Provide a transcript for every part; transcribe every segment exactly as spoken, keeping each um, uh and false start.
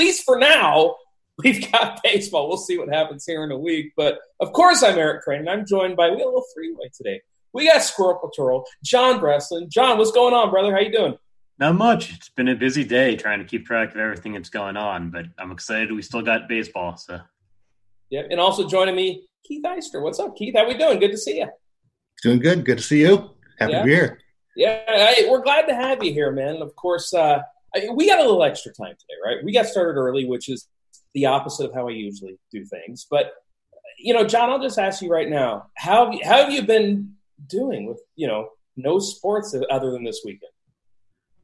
least for now, we've got baseball. We'll see what happens here in a week. But, of course, I'm Eric Crane, and I'm joined by – we had a little three-way today. We got Squirrel Patrol, John Breslin. John, what's going on, brother? How you doing? Not much. It's been a busy day trying to keep track of everything that's going on, but I'm excited we still got baseball. So, yeah, and also joining me, Keith Eiser. What's up, Keith? How we doing? Good to see you. Doing good. Good to see you. Happy yeah. to be here. Yeah, I, we're glad to have you here, man. And of course, uh, I, we got a little extra time today, right? We got started early, which is the opposite of how I usually do things. But, you know, John, I'll just ask you right now, how have you, how have you been doing with, you know, no sports other than this weekend?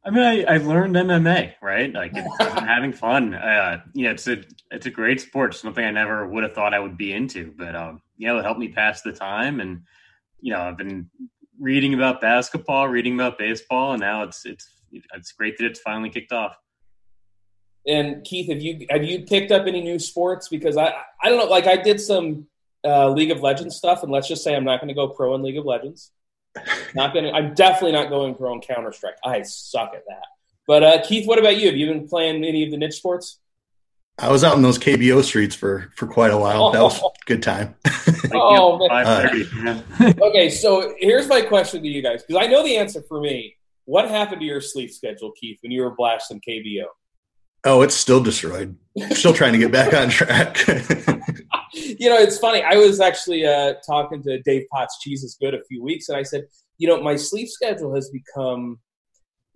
I mean, I, I learned M M A, right? Like, it's, I'm having fun. Uh, you know, it's a it's a great sport. It's something I never would have thought I would be into, but um, you know, it helped me pass the time. And you know, I've been reading about basketball, reading about baseball, and now it's it's it's great that it's finally kicked off. And Keith, have you have you picked up any new sports? Because I I don't know, like I did some uh, League of Legends stuff, and let's just say I'm not going to go pro in League of Legends. Not gonna. I'm definitely not going for own Counter Strike. I suck at that. But uh, Keith, what about you? Have you been playing any of the niche sports? I was out in those K B O streets for, for quite a while. Oh. That was a good time. Oh man. Uh, okay, so here's my question to you guys because I know the answer for me. What happened to your sleep schedule, Keith, when you were blasting K B O? Oh, it's still destroyed. Still trying to get back on track. You know, it's funny. I was actually uh, talking to Dave Potts, Cheese is Good, a few weeks, and I said, you know, my sleep schedule has become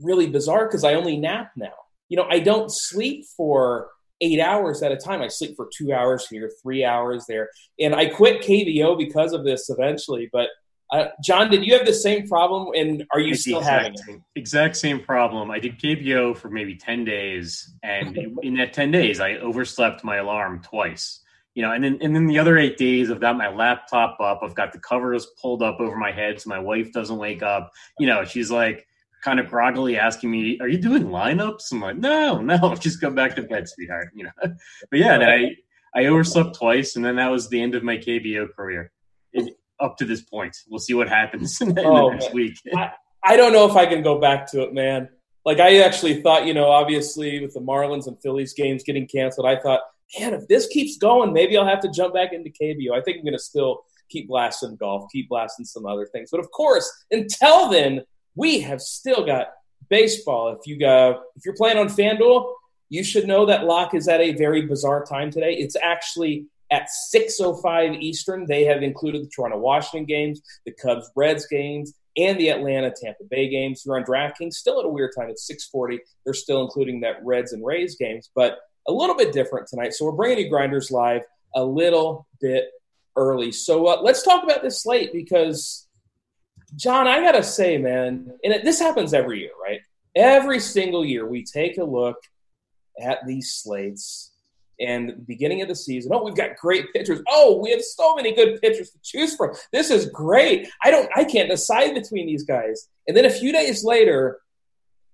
really bizarre because I only nap now. You know, I don't sleep for eight hours at a time. I sleep for two hours here, three hours there. And I quit K B O because of this eventually. But, uh, John, did you have the same problem, and are you it's still exact, having it? Exact same problem. I did K B O for maybe ten days, and in that ten days, I overslept my alarm twice. You know, and then and then the other eight days, I've got my laptop up. I've got the covers pulled up over my head so my wife doesn't wake up. You know, she's like kind of groggily asking me, "Are you doing lineups?" I'm like, "No, no, just go back to bed, sweetheart." You know, but yeah, and I I overslept twice, and then that was the end of my K B O career. It, up to this point, we'll see what happens in the, in oh, the next man. week. I, I don't know if I can go back to it, man. Like I actually thought, you know, obviously with the Marlins and Phillies games getting canceled, I thought, man, if this keeps going, maybe I'll have to jump back into K B O. I think I'm going to still keep blasting golf, keep blasting some other things. But, of course, until then, we have still got baseball. If, you got, if you're playing on FanDuel, you should know that lock is at a very bizarre time today. It's actually at six oh five Eastern. They have included the Toronto Washington games, the Cubs Reds games, and the Atlanta Tampa Bay games. You're on DraftKings, still at a weird time. It's six forty. They're still including that Reds and Rays games. But – a little bit different tonight, so we're bringing you Grinders Live a little bit early. So uh, let's talk about this slate because, John, I got to say, man, and it, this happens every year, right? Every single year we take a look at these slates and the beginning of the season. Oh, we've got great pitchers. Oh, we have so many good pitchers to choose from. This is great. I don't, I can't decide between these guys. And then a few days later,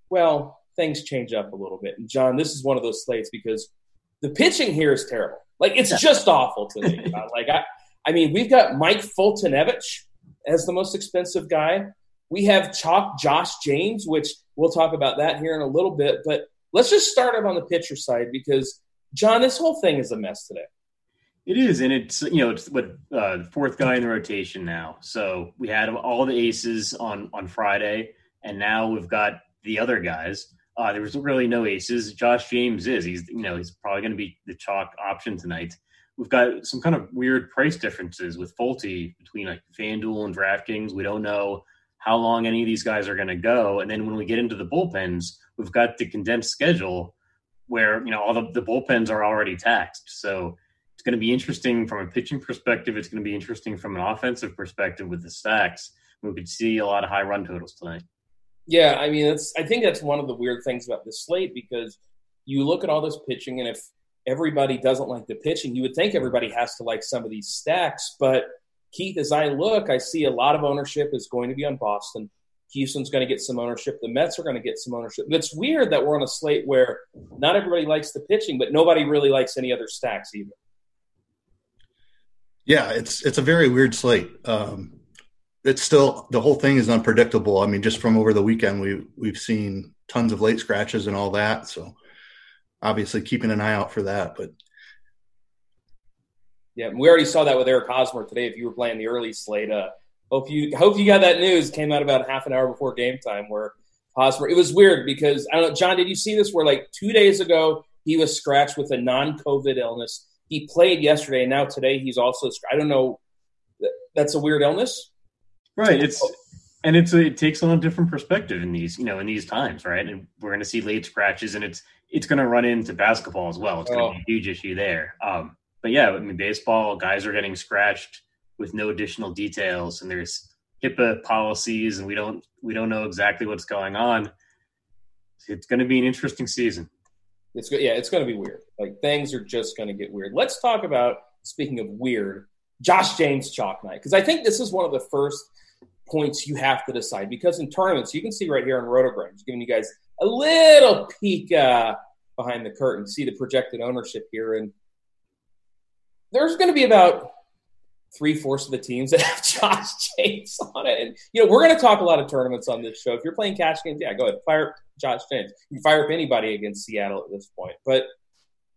well, things change up a little bit. And, John, this is one of those slates because the pitching here is terrible. Like, it's just awful to me. Like, I, I mean, we've got Mike Foltynewicz as the most expensive guy. We have chalk Josh James, which we'll talk about that here in a little bit. But let's just start up on the pitcher side because, John, this whole thing is a mess today. It is, and it's, you know, it's what uh, the fourth guy in the rotation now. So we had all the aces on, on Friday, and now we've got the other guys. Uh, there was really no aces. Josh James is. He's, you know, he's probably going to be the chalk option tonight. We've got some kind of weird price differences with Folty between like FanDuel and DraftKings. We don't know how long any of these guys are going to go. And then when we get into the bullpens, we've got the condensed schedule where, you know, all the, the bullpens are already taxed. So it's going to be interesting from a pitching perspective. It's going to be interesting from an offensive perspective with the stacks. We could see a lot of high run totals tonight. Yeah, I mean, that's, I think that's one of the weird things about this slate because you look at all this pitching, and if everybody doesn't like the pitching, you would think everybody has to like some of these stacks. But, Keith, as I look, I see a lot of ownership is going to be on Boston. Houston's going to get some ownership. The Mets are going to get some ownership. But it's weird that we're on a slate where not everybody likes the pitching, but nobody really likes any other stacks either. Yeah, it's it's a very weird slate. Um It's still, the whole thing is unpredictable. I mean, just from over the weekend, we, we've seen tons of late scratches and all that. So obviously keeping an eye out for that. But yeah, we already saw that with Eric Hosmer today. If you were playing the early slate, uh, hope you hope you got that news. Came out about half an hour before game time where Hosmer. It was weird because I don't know, John. Did you see this? Where like two days ago he was scratched with a non-COVID illness. He played yesterday, and now today he's also. I don't know. That's a weird illness, right? It's and it's it takes on a different perspective in these you know in these times, right? And we're going to see late scratches, and it's it's going to run into basketball as well. It's going to oh. be a huge issue there. Um, But yeah, I mean, baseball, guys are getting scratched with no additional details, and there's HIPAA policies, and we don't we don't know exactly what's going on. It's going to be an interesting season. It's yeah, it's going to be weird. Like things are just going to get weird. Let's talk about, speaking of weird, Josh James chalk night, because I think this is one of the first points you have to decide. Because in tournaments, you can see right here on Rotographs, giving you guys a little peek uh, behind the curtain, see the projected ownership here, and there's going to be about three-fourths of the teams that have Josh James on it. And, you know, we're going to talk a lot of tournaments on this show. If you're playing cash games, yeah, go ahead. Fire up Josh James. You can fire up anybody against Seattle at this point. But,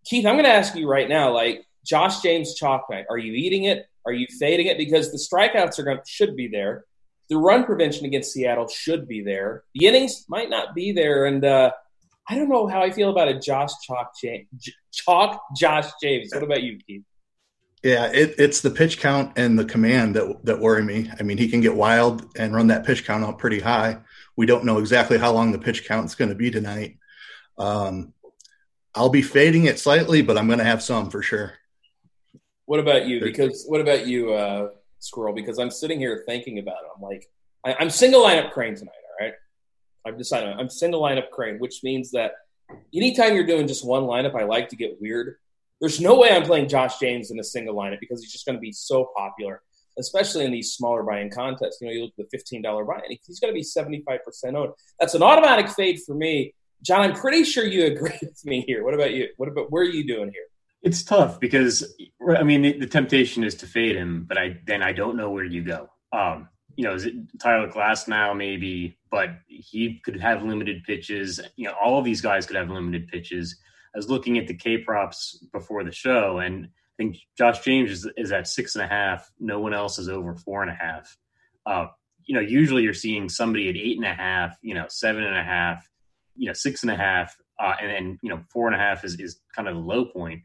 Keith, I'm going to ask you right now, like, Josh James chalk night, are you eating it? Are you fading it? Because the strikeouts are going to, should be there. The run prevention against Seattle should be there. The innings might not be there. And uh, I don't know how I feel about a Josh chalk, James, chalk Josh James. What about you, Keith? Yeah, it, it's the pitch count and the command that that worry me. I mean, he can get wild and run that pitch count up pretty high. We don't know exactly how long the pitch count's going to be tonight. Um, I'll be fading it slightly, but I'm going to have some for sure. What about you? Because what about you, uh, Squirrel? Because I'm sitting here thinking about it. I'm like, I, I'm single lineup Crane tonight. All right, I've decided I'm single lineup Crane, which means that anytime you're doing just one lineup, I like to get weird. There's no way I'm playing Josh James in a single lineup because he's just going to be so popular, especially in these smaller buy-in contests. You know, you look at the fifteen dollars buy-in, he's going to be seventy-five percent owned. That's an automatic fade for me. John, I'm pretty sure you agree with me here. What about you? What about, where are you doing here? It's tough because, I mean, the, the temptation is to fade him, but I then I don't know where you go. Um, you know, is it Tyler Glasnow maybe, but he could have limited pitches. You know, all of these guys could have limited pitches. I was looking at the K props before the show, and I think Josh James is, is at six and a half. No one else is over four and a half. Uh, you know, usually you're seeing somebody at eight and a half, you know, seven and a half, you know, six and a half, uh, and then, you know, four and a half is, is kind of the low point.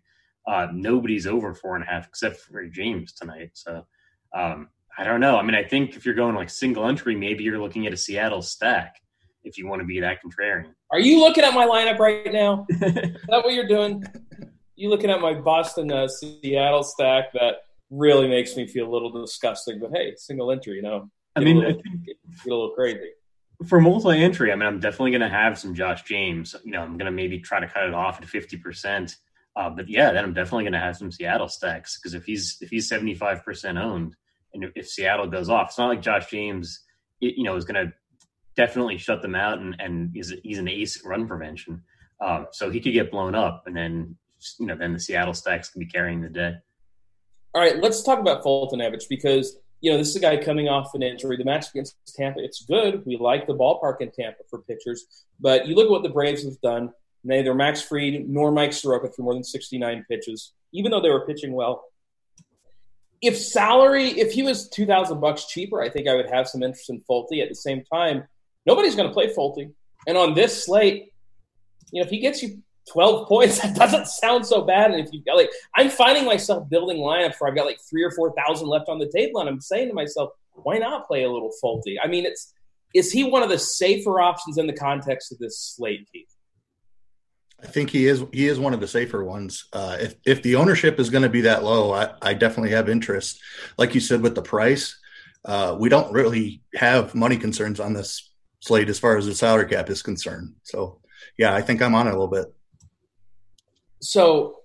Uh, nobody's over four and a half except for James tonight. So um, I don't know. I mean, I think if you're going like single entry, maybe you're looking at a Seattle stack. If you want to be that contrarian. Are you looking at my lineup right now? Is that what you're doing? You looking at my Boston uh, Seattle stack that really makes me feel a little disgusting, but hey, single entry, you know. I mean, little, I think get, get a little crazy. For multi-entry, I mean, I'm definitely going to have some Josh James. You know, I'm going to maybe try to cut it off at fifty percent. Uh, but yeah, then I'm definitely going to have some Seattle stacks because if he's if he's seventy-five percent owned and if, if Seattle goes off, it's not like Josh James, it, you know, is going to definitely shut them out, and, and he's, he's an ace at run prevention. Um, so he could get blown up, and then you know, then the Seattle stacks can be carrying the day. All right, let's talk about Foltynewicz because you know this is a guy coming off an injury. The match against Tampa, it's good. We like the ballpark in Tampa for pitchers, but you look at what the Braves have done. Neither Max Fried nor Mike Soroka threw more than sixty-nine pitches, even though they were pitching well. If salary, if he was two thousand bucks cheaper, I think I would have some interest in Folty. At the same time, nobody's going to play Folty. And on this slate, you know, if he gets you twelve points, that doesn't sound so bad. And if you've got like, I'm finding myself building lineups where I've got like three or four thousand left on the table. And I'm saying to myself, why not play a little Folty? I mean, it's, is he one of the safer options in the context of this slate, Keith? I think he is, he is one of the safer ones. Uh, if, if the ownership is going to be that low, I, I definitely have interest. Like you said, with the price, uh, we don't really have money concerns on this slate as far as the salary cap is concerned. So, yeah, I think I'm on it a little bit. So,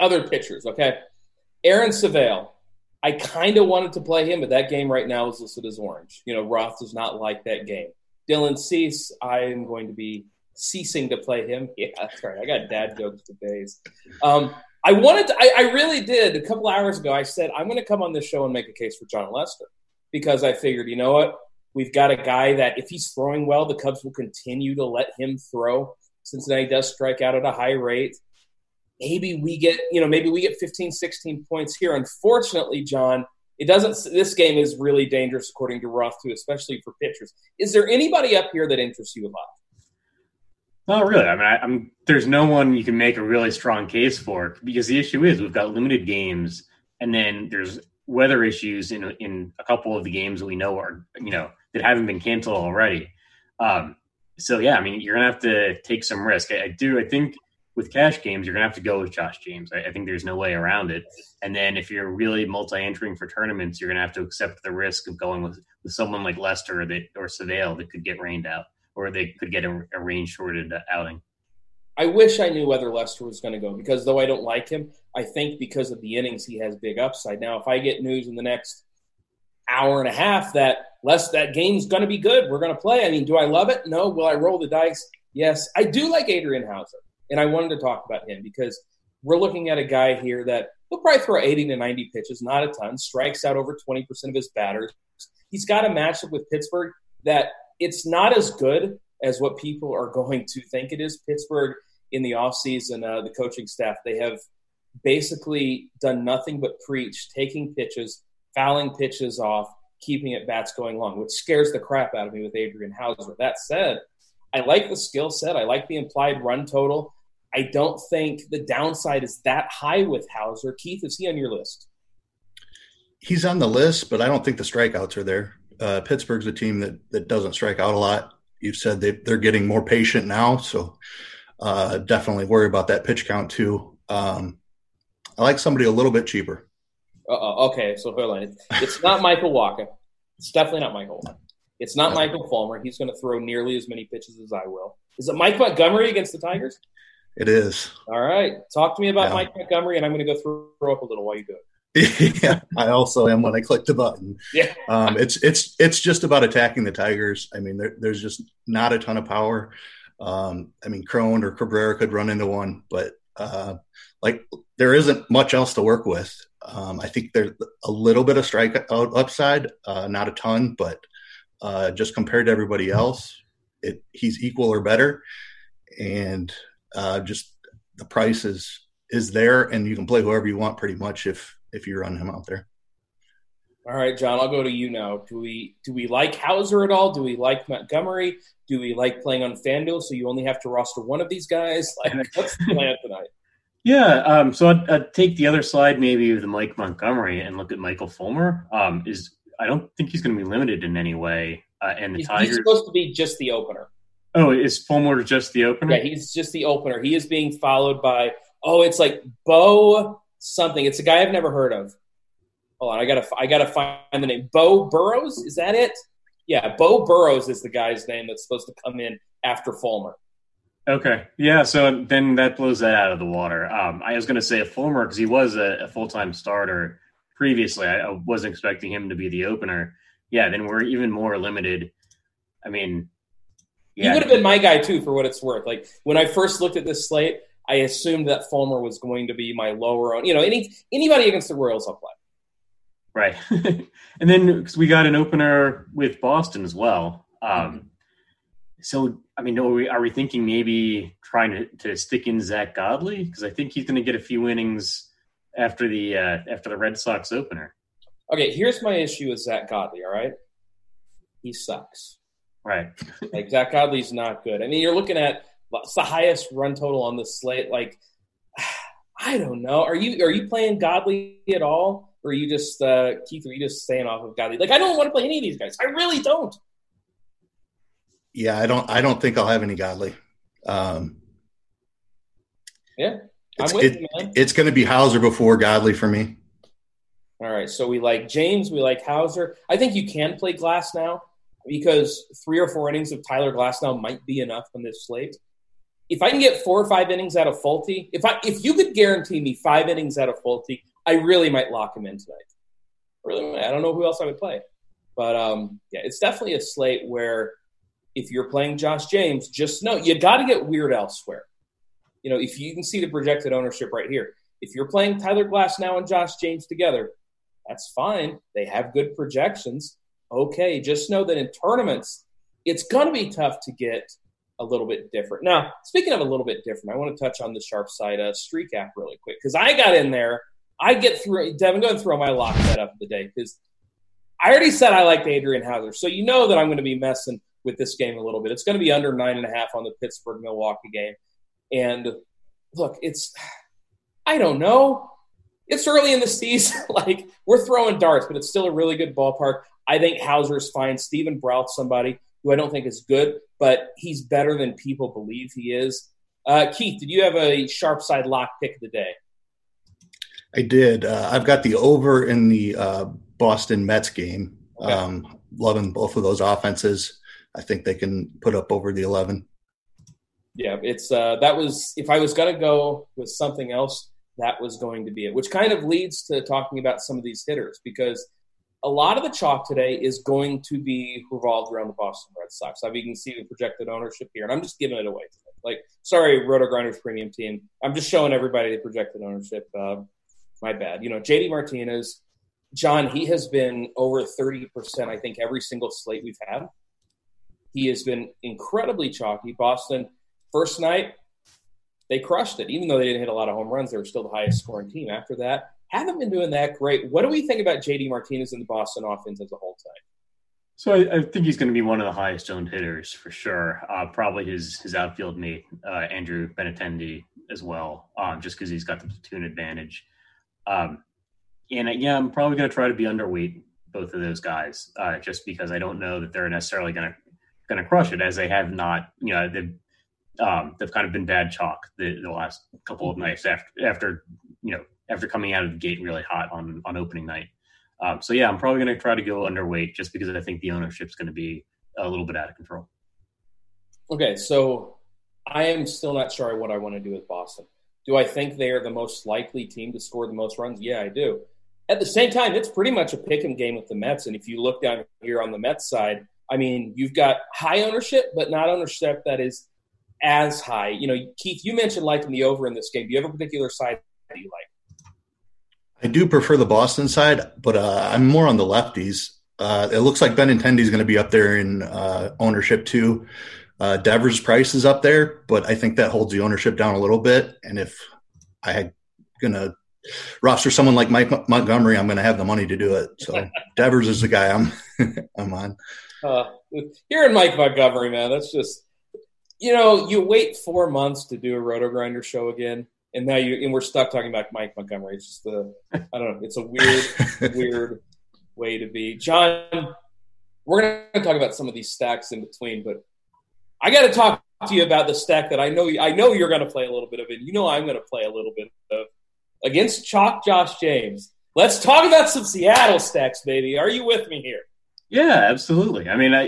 other pitchers, okay. Aaron Savale, I kind of wanted to play him, but that game right now is listed as orange. You know, Roth does not like that game. Dylan Cease, I am going to be ceasing to play him. Yeah, that's right. I got dad jokes today. Um, I wanted to, I, I really did. A couple hours ago, I said, I'm going to come on this show and make a case for John Lester because I figured, you know what? We've got a guy that if he's throwing well, the Cubs will continue to let him throw. Cincinnati does strike out at a high rate. Maybe we get, you know, maybe we get fifteen, sixteen points here. Unfortunately, John, it doesn't. This game is really dangerous, according to Roth, too, especially for pitchers. Is there anybody up here that interests you a lot? Not really. I mean, I, I'm, there's no one you can make a really strong case for, because the issue is we've got limited games, and then there's weather issues in in a couple of the games that we know are, you know, that haven't been canceled already. Um, so yeah, I mean, you're gonna have to take some risk. I, I do. I think with cash games, you're gonna have to go with Josh James. I, I think there's no way around it. And then if you're really multi-entering for tournaments, you're gonna have to accept the risk of going with, with someone like Lester that or Savale that could get rained out, or they could get a, a rain-shorted outing. I wish I knew whether Lester was going to go, because though I don't like him, I think because of the innings, he has big upside. Now, if I get news in the next hour and a half that Lester, that game's going to be good, we're going to play, I mean, do I love it? No. Will I roll the dice? Yes. I do like Adrian Houser, and I wanted to talk about him because we're looking at a guy here that will probably throw eighty to ninety pitches, not a ton, strikes out over twenty percent of his batters. He's got a matchup with Pittsburgh that – it's not as good as what people are going to think it is. Pittsburgh in the offseason, uh, the coaching staff, they have basically done nothing but preach, taking pitches, fouling pitches off, keeping at bats going long, which scares the crap out of me with Adrian Houser. That said, I like the skill set. I like the implied run total. I don't think the downside is that high with Houser. Keith, is he on your list? He's on the list, but I don't think the strikeouts are there. Uh, Pittsburgh's a team that, that doesn't strike out a lot. You've said they, they're getting more patient now, so uh, definitely worry about that pitch count too. Um, I like somebody a little bit cheaper. Uh-oh, okay, so hold on. It's not Michael Wacha. It's definitely not Michael Wacha. It's not Michael Fulmer. He's going to throw nearly as many pitches as I will. Is it Mike Montgomery against the Tigers? It is. All right. Talk to me about yeah. Mike Montgomery, and I'm going to go through, throw up a little while you do it. Yeah, I also am when I click the button. Yeah, um, it's it's it's just about attacking the Tigers. I mean, there, there's just not a ton of power. Um, I mean, Crone or Cabrera could run into one, but uh, like there isn't much else to work with. Um, I think there's a little bit of strikeout upside, uh, not a ton, but uh, just compared to everybody else, it, he's equal or better, and uh, just the price is is there, and you can play whoever you want pretty much if. if you run him out there. All right, John, I'll go to you now. Do we do we like Houser at all? Do we like Montgomery? Do we like playing on FanDuel so you only have to roster one of these guys? Like, what's the plan tonight? Yeah, um, so I'd, I'd take the other side maybe of the Mike Montgomery and look at Michael Fulmer. Um, is I don't think he's going to be limited in any way. Uh, and the he's, Tigers... he's supposed to be just the opener. Oh, is Fulmer just the opener? Yeah, he's just the opener. He is being followed by, oh, it's like Bo... something. It's a guy I've never heard of. Hold on, I gotta, I gotta find the name. Bo Burrows, is that it? Yeah, Bo Burrows is the guy's name that's supposed to come in after Fulmer. Okay, yeah. So then that blows that out of the water. Um, I was gonna say Fulmer because he was a, a full-time starter previously. I, I wasn't expecting him to be the opener. Yeah, then we're even more limited. I mean, yeah. He would have been my guy too, for what it's worth. Like when I first looked at this slate, I assumed that Fulmer was going to be my lower own. You know, any anybody against the Royals I'll play. Right. And then because we got an opener with Boston as well. Um, mm-hmm. So, I mean, are we, are we thinking maybe trying to, to stick in Zach Godley? Because I think he's going to get a few innings after the uh, after the Red Sox opener. Okay, here's my issue with Zach Godley, all right? He sucks. Right. Like, Zach Godley's not good. I mean, you're looking at – it's the highest run total on the slate. Like, I don't know. Are you are you playing Godley at all? Or are you just, uh, Keith, are you just staying off of Godley? Like, I don't want to play any of these guys. I really don't. Yeah, I don't I don't think I'll have any Godley. Um, yeah, I'm with it, you, man. It's going to be Houser before Godley for me. All right, so we like James. We like Houser. I think you can play Glasnow because three or four innings of Tyler Glasnow might be enough on this slate. If I can get four or five innings out of Folty, if I if you could guarantee me five innings out of Folty, I really might lock him in tonight. Really, I don't know who else I would play. But, um, yeah, it's definitely a slate where if you're playing Josh James, just know you got to get weird elsewhere. You know, if you can see the projected ownership right here. If you're playing Tyler Glasnow and Josh James together, that's fine. They have good projections. Okay, just know that in tournaments, it's going to be tough to get a little bit different. Now, speaking of a little bit different, I want to touch on the sharp side uh, streak app really quick, because I got in there. I get through – Devin, go and throw my lock bet up of the day, because I already said I liked Adrian Houser. So you know that I'm going to be messing with this game a little bit. It's going to be under nine and a half on the Pittsburgh-Milwaukee game. And, look, it's – I don't know. It's early in the season. Like, we're throwing darts, but it's still a really good ballpark. I think Hauser's fine. Steven Brought's somebody who I don't think is good, but he's better than people believe he is. Uh, Keith, did you have a sharp side lock pick of the day? I did. Uh, I've got the over in the uh, Boston Mets game. Okay. Um, loving both of those offenses. I think they can put up over the eleven. Yeah, it's uh, that was if I was going to go with something else, that was going to be it, which kind of leads to talking about some of these hitters, because a lot of the chalk today is going to be revolved around the Boston Red Sox. I mean, you can see the projected ownership here, and I'm just giving it away today. Like, sorry, Roto-Grinders Premium Team. I'm just showing everybody the projected ownership. Uh, My bad. You know, J D Martinez, John, he has been over thirty percent, I think, every single slate we've had. He has been incredibly chalky. Boston, first night, they crushed it. Even though they didn't hit a lot of home runs, they were still the highest scoring team after that. Haven't been doing that great. What do we think about J D Martinez and the Boston offense as a whole time? So I, I think he's going to be one of the highest owned hitters for sure. Uh, probably his his outfield mate, uh, Andrew Benintendi, as well, um, just because he's got the platoon advantage. Um, and yeah, I'm probably going to try to be underweight both of those guys, uh, just because I don't know that they're necessarily going to, going to crush it, as they have not, you know, they've, um, they've kind of been bad chalk the, the last couple of nights after, after, you know, after coming out of the gate really hot on, on opening night. Um, so yeah, I'm probably going to try to go underweight just because I think the ownership's going to be a little bit out of control. Okay. So I am still not sure what I want to do with Boston. Do I think they are the most likely team to score the most runs? Yeah, I do. At the same time, it's pretty much a pick-em game with the Mets. And if you look down here on the Mets side, I mean, you've got high ownership, but not ownership that is as high. You know, Keith, you mentioned liking the over in this game. Do you have a particular side that you like? I do prefer the Boston side, but uh, I'm more on the lefties. Uh, it looks like Benintendi is going to be up there in uh, ownership too. Uh, Devers' price is up there, but I think that holds the ownership down a little bit. And if I had going to roster someone like Mike Montgomery, I'm going to have the money to do it. So Devers is the guy I'm I'm on. Uh, here in Mike Montgomery, man, that's just, you know, you wait four months to do a Roto-Grinder show again, and now you and we're stuck talking about Mike Montgomery. It's just the I don't know. It's a weird, weird way to be. John, we're going to talk about some of these stacks in between, but I got to talk to you about the stack that I know I know you're going to play a little bit of, and you know I'm going to play a little bit of, against Chalk Josh James. Let's talk about some Seattle stacks, baby. Are you with me here? Yeah, absolutely. I mean, I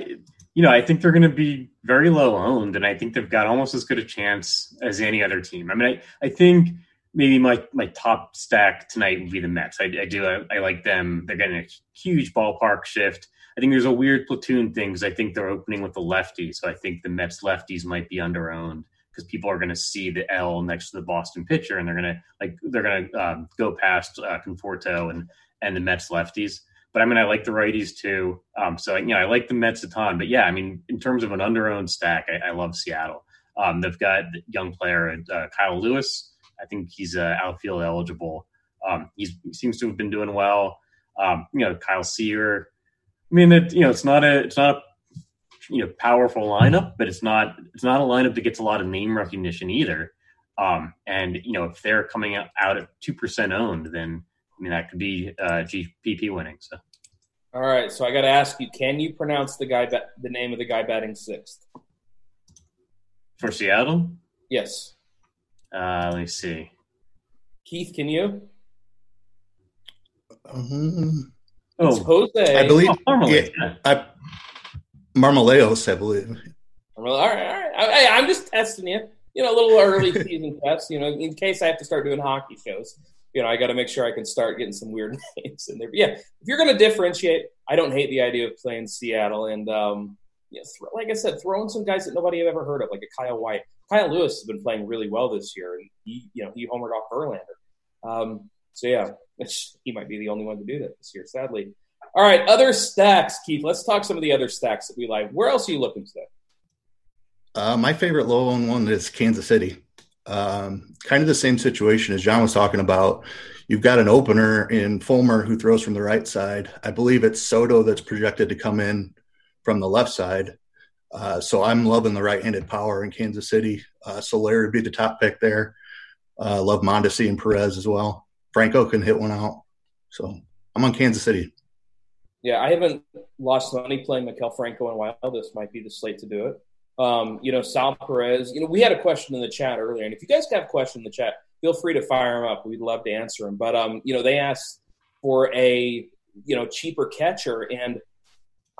you know I think they're going to be very low owned, and I think they've got almost as good a chance as any other team. I mean, I, I think maybe my, my top stack tonight would be the Mets. I, I do. I, I like them. They're getting a huge ballpark shift. I think there's a weird platoon thing, because I think they're opening with the lefty. So I think the Mets lefties might be underowned, because people are going to see the L next to the Boston pitcher, and they're going to like they're going to um, go past uh, Conforto and and the Mets lefties. But I mean, I like the righties too. Um, so you know, I like the Mets a ton. But yeah, I mean, in terms of an underowned stack, I, I love Seattle. Um, they've got the young player uh, Kyle Lewis. I think he's uh, outfield eligible. Um, he's, he seems to have been doing well. Um, you know, Kyle Seager. I mean, it, you know, it's not a it's not a, you know powerful lineup, but it's not it's not a lineup that gets a lot of name recognition either. Um, and you know, if they're coming out, out at two percent owned, then I mean that could be uh, G P P winning. So, all right. So I got to ask you: can you pronounce the guy ba- the name of the guy batting sixth for Seattle? Yes. Uh, let me see. Keith, can you? Um... Oh, Jose. I believe. Oh, yeah, I, Marmolejos, I believe. All right, all right. I, I, I'm just testing you. You know, a little early season test. You know, in case I have to start doing hockey shows. You know, I got to make sure I can start getting some weird names in there. But yeah, if you're going to differentiate, I don't hate the idea of playing Seattle. And um, you know, th- like I said, throwing some guys that nobody have ever heard of, like a Kyle White. Kyle Lewis has been playing really well this year, and he, you know, he homered off Verlander. Um, so yeah. Which he might be the only one to do that this year, sadly. All right, other stacks, Keith. Let's talk some of the other stacks that we like. Where else are you looking today? Uh, my favorite low-owned one is Kansas City. Um, kind of the same situation as John was talking about. You've got an opener in Fulmer who throws from the right side. I believe it's Soto that's projected to come in from the left side. Uh, so I'm loving the right-handed power in Kansas City. Uh, Soler would be the top pick there. Uh, love Mondesi and Perez as well. Franco can hit one out. So I'm on Kansas City. Yeah, I haven't lost money playing Mikel Franco in a while. This might be the slate to do it. Um, you know, Sal Perez, you know, we had a question in the chat earlier. And if you guys have a question in the chat, feel free to fire them up. We'd love to answer them. But, um, you know, they asked for a, you know, cheaper catcher. And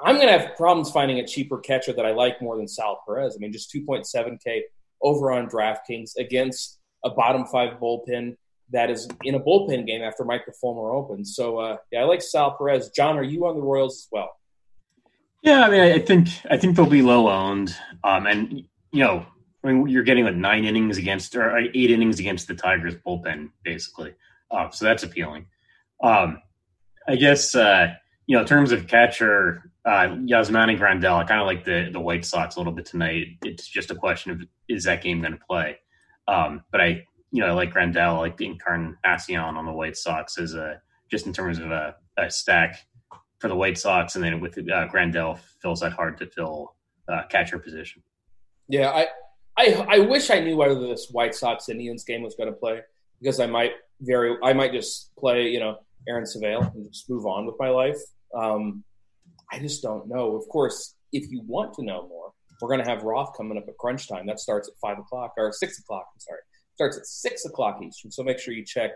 I'm going to have problems finding a cheaper catcher that I like more than Sal Perez. I mean, just two point seven K over on DraftKings against a bottom five bullpen that is in a bullpen game after Michael Fulmer opens. So, uh, yeah, I like Sal Perez. John, are you on the Royals as well? Yeah, I mean, I think I think they'll be low owned, um, and you know, I mean, you're getting like nine innings against or eight innings against the Tigers bullpen, basically. Uh, so that's appealing. Um, I guess uh, you know, in terms of catcher, uh, Yasmani Grandal, I kind of like the the White Sox a little bit tonight. It's just a question of is that game going to play? Um, but I, you know, I like Grandal, I like Encarnacion on the White Sox as a just in terms of a, a stack for the White Sox, and then with uh, Grandel fills that hard-to-fill uh, catcher position. Yeah, I, I I wish I knew whether this White Sox-Indians game was going to play, because I might very I might just play, you know, Aaron Savale and just move on with my life. Um, I just don't know. Of course, if you want to know more, we're going to have Roth coming up at crunch time. That starts at five o'clock, or six o'clock, I'm sorry. Starts at six o'clock Eastern, so make sure you check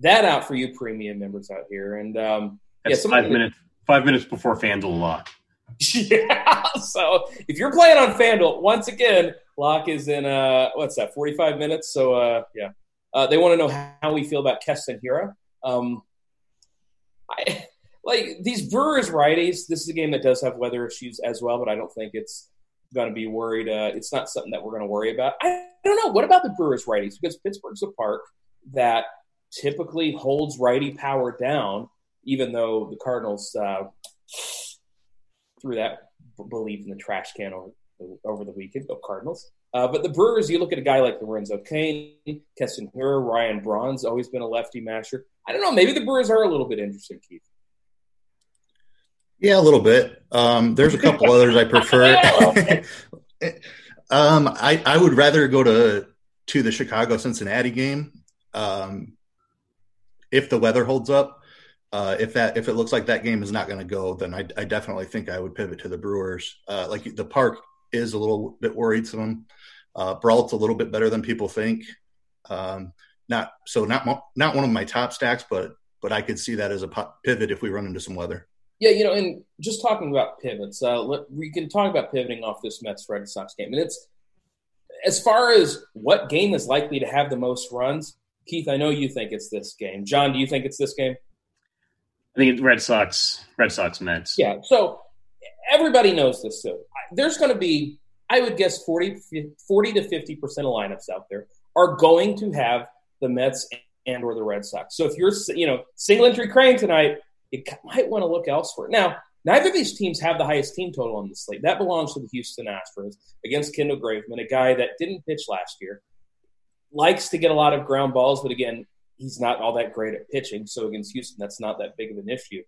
that out for you premium members out here. And um, That's yeah, somebody, five minutes. Five minutes before FanDuel lock. Yeah, so if you're playing on FanDuel, once again, lock is in, uh, what's that, forty-five minutes? So, uh, yeah, uh, they want to know how we feel about Keston Hiura. Um, I, like, these Brewers righties, this is a game that does have weather issues as well, but I don't think it's going to be worried. Uh, it's not something that we're going to worry about. I don't know. What about the Brewers righties? Because Pittsburgh's a park that typically holds righty power down, even though the Cardinals uh, threw that b- belief in the trash can over the, over the weekend, the Cardinals. Uh, but the Brewers, you look at a guy like Lorenzo Cain, Keston Hiura, Ryan Braun's always been a lefty masher. I don't know, maybe the Brewers are a little bit interested, Keith. Yeah, a little bit. Um, there's a couple others I prefer. um, I, I would rather go to, to the Chicago-Cincinnati game um, if the weather holds up. Uh, if that if it looks like that game is not going to go, then I, I definitely think I would pivot to the Brewers. Uh, like the park is a little bit worrisome. Uh, Brault's a little bit better than people think. Um, not so not not one of my top stacks, but but I could see that as a pivot if we run into some weather. Yeah, you know, and just talking about pivots, uh, let, we can talk about pivoting off this Mets Red Sox game, and it's as far as what game is likely to have the most runs. Keith, I know you think it's this game. John, do you think it's this game? I think it's Red Sox, Red Sox, Mets. Yeah, so everybody knows this, too. There's going to be, I would guess, forty, forty to fifty percent of lineups out there are going to have the Mets and or the Red Sox. So if you're, you know, single entry Crane tonight, you might want to look elsewhere. Now, neither of these teams have the highest team total on the slate. That belongs to the Houston Astros against Kendall Graveman, a guy that didn't pitch last year, likes to get a lot of ground balls, but again, he's not all that great at pitching, so against Houston, that's not that big of an issue.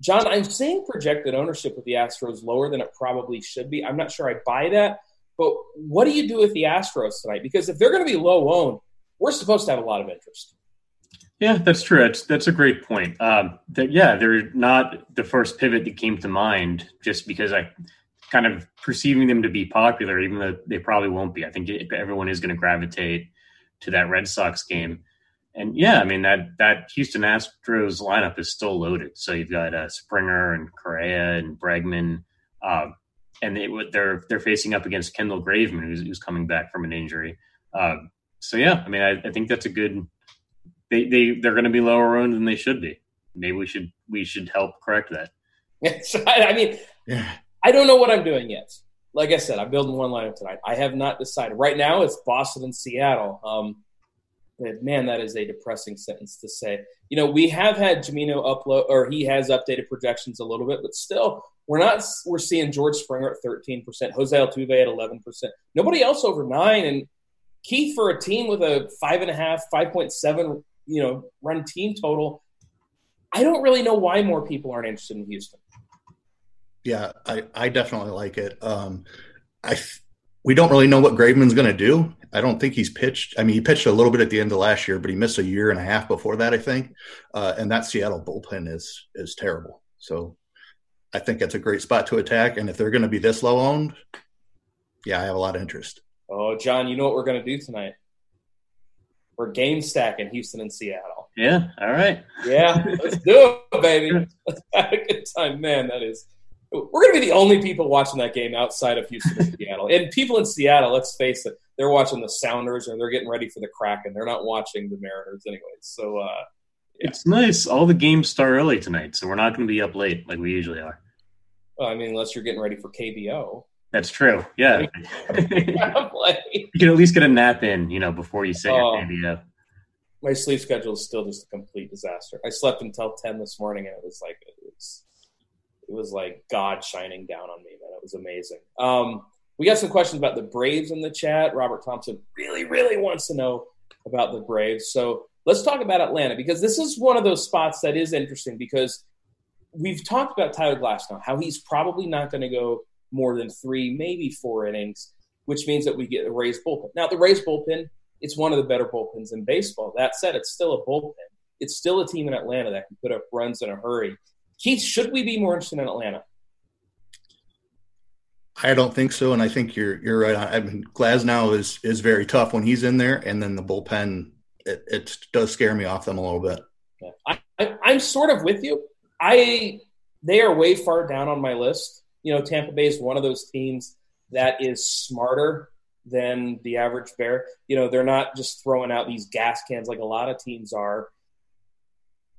John, I'm seeing projected ownership with the Astros lower than it probably should be. I'm not sure I buy that, but what do you do with the Astros tonight? Because if they're going to be low-owned, we're supposed to have a lot of interest. Yeah, that's true. That's, that's a great point. Um, that, yeah, they're not the first pivot that came to mind just because I kind of perceiving them to be popular, even though they probably won't be. I think everyone is going to gravitate to that Red Sox game. And, yeah, I mean, that, that Houston Astros lineup is still loaded. So you've got uh, Springer and Correa and Bregman. Um, and they, they're they're facing up against Kendall Graveman, who's, who's coming back from an injury. Um, so, yeah, I mean, I, I think that's a good they, – they, they're going to be lower owned than they should be. Maybe we should we should help correct that. I mean, yeah. I don't know what I'm doing yet. Like I said, I'm building one lineup tonight. I have not decided. Right now it's Boston and Seattle. Um man, that is a depressing sentence to say. You know, we have had Jimeno upload, or he has updated projections a little bit, but still, we're not. We're seeing George Springer at thirteen percent, Jose Altuve at eleven percent, nobody else over nine, and Keith, for a team with a five and a half, five point seven, you know, run team total, I don't really know why more people aren't interested in Houston. Yeah, I, I definitely like it. Um, I we don't really know what Graveman's going to do. I don't think he's pitched. I mean, he pitched a little bit at the end of last year, but he missed a year and a half before that, I think. Uh, and that Seattle bullpen is is terrible. So I think that's a great spot to attack. And if they're going to be this low owned, yeah, I have a lot of interest. Oh, John, you know what we're going to do tonight? We're game stacking Houston and Seattle. Yeah, all right. Yeah, let's do it, baby. Let's have a good time. Man, that is – we're going to be the only people watching that game outside of Houston and Seattle. And people in Seattle, let's face it, they're watching the Sounders and they're getting ready for the Kraken. They're not watching the Mariners anyways. So uh, yeah. It's nice. All the games start early tonight, so we're not going to be up late like we usually are. Well, I mean, unless you're getting ready for K B O. That's true. Yeah. You can at least get a nap in, you know, before you set your K B O. Um, my sleep schedule is still just a complete disaster. I slept until ten this morning, and it was like it was, it was like God shining down on me, man. It was amazing. Um, we got some questions about the Braves in the chat. Robert Thompson really, really wants to know about the Braves. So let's talk about Atlanta, because this is one of those spots that is interesting, because we've talked about Tyler Glasnow, how he's probably not going to go more than three, maybe four innings, which means that we get a Rays bullpen. Now, the Rays bullpen, it's one of the better bullpens in baseball. That said, it's still a bullpen. It's still a team in Atlanta that can put up runs in a hurry. Keith, should we be more interested in Atlanta? I don't think so, and I think you're you're right. I mean, Glasnow is is very tough when he's in there, and then the bullpen, it, it does scare me off them a little bit. Yeah. I, I, I'm sort of with you. I they are way far down on my list. You know, Tampa Bay is one of those teams that is smarter than the average bear. You know, they're not just throwing out these gas cans like a lot of teams are.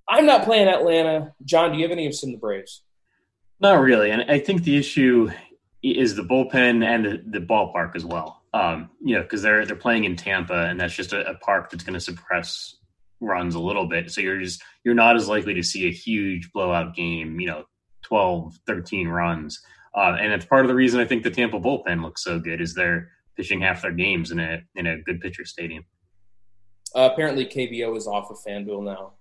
I'm not playing Atlanta. John, do you have any interest in the Braves? Not really. And I think the issue is the bullpen and the, the ballpark as well. Um, you know, because they're, they're playing in Tampa, and that's just a, a park that's going to suppress runs a little bit. So you're just you're not as likely to see a huge blowout game, you know, twelve, thirteen runs. Uh, and it's part of the reason I think the Tampa bullpen looks so good, is they're pitching half their games in a in a good pitcher stadium. Uh, apparently K B O is off of FanDuel now.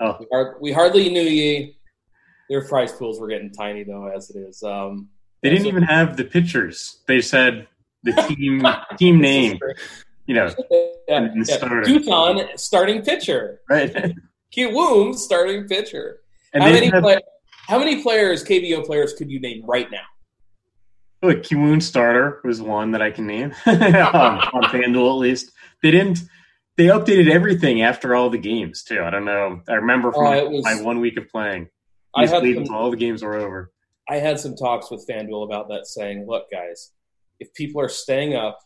Oh, We, are, we hardly knew ye. Their prize pools were getting tiny, though, as it is. Um, they didn't even a- have the pitchers. They said the team team name. You know, yeah, yeah. Duton, starting pitcher. Right. Kiwoom, starting pitcher. And How many have- players? How many players, K B O players, could you name right now? Look, Kiwoon starter was one that I can name um, on FanDuel at least. They didn't. They updated everything after all the games too. I don't know. I remember from uh, was, my one week of playing, I had some, all the games were over. I had some talks with FanDuel about that, saying, "Look, guys, if people are staying up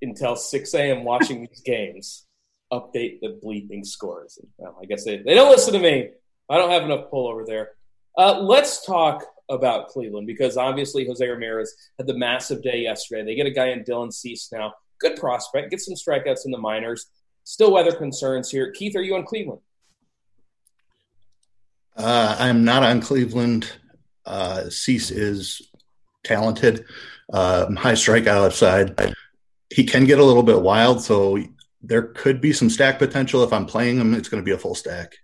until six a.m. watching these games, update the bleeping scores." And, well, I guess they they don't listen to me. I don't have enough pull over there. Uh, let's talk about Cleveland, because obviously Jose Ramirez had the massive day yesterday. They get a guy in Dylan Cease now. Good prospect. Get some strikeouts in the minors. Still weather concerns here. Keith, are you on Cleveland? Uh, I'm not on Cleveland. Uh, Cease is talented. Um, high strikeout upside. He can get a little bit wild, so there could be some stack potential. If I'm playing him, it's going to be a full stack.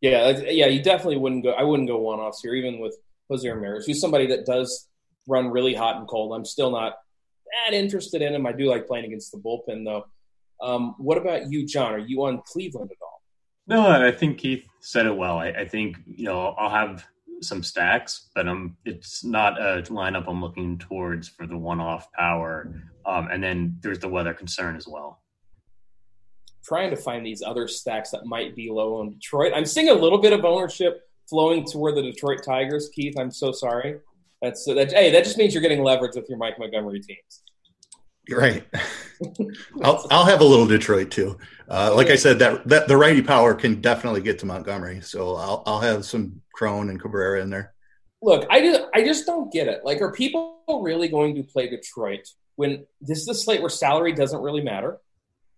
Yeah, yeah, you definitely wouldn't go – I wouldn't go one-offs here, even with Jose Ramirez, who's somebody that does run really hot and cold. I'm still not that interested in him. I do like playing against the bullpen, though. Um, what about you, John? Are you on Cleveland at all? No, I think Keith said it well. I, I think, you know, I'll have some stacks, but um, it's not a lineup I'm looking towards for the one-off power. Um, and then there's the weather concern as well. Trying to find these other stacks that might be low on Detroit. I'm seeing a little bit of ownership flowing toward the Detroit Tigers. Keith, I'm so sorry. That's that. Hey, that just means you're getting leverage with your Mike Montgomery teams. You're right. I'll, I'll have a little Detroit too. Uh, like I said, that that the righty power can definitely get to Montgomery, so I'll I'll have some Crone and Cabrera in there. Look, I do. I just don't get it. Like, are people really going to play Detroit when this is a slate where salary doesn't really matter?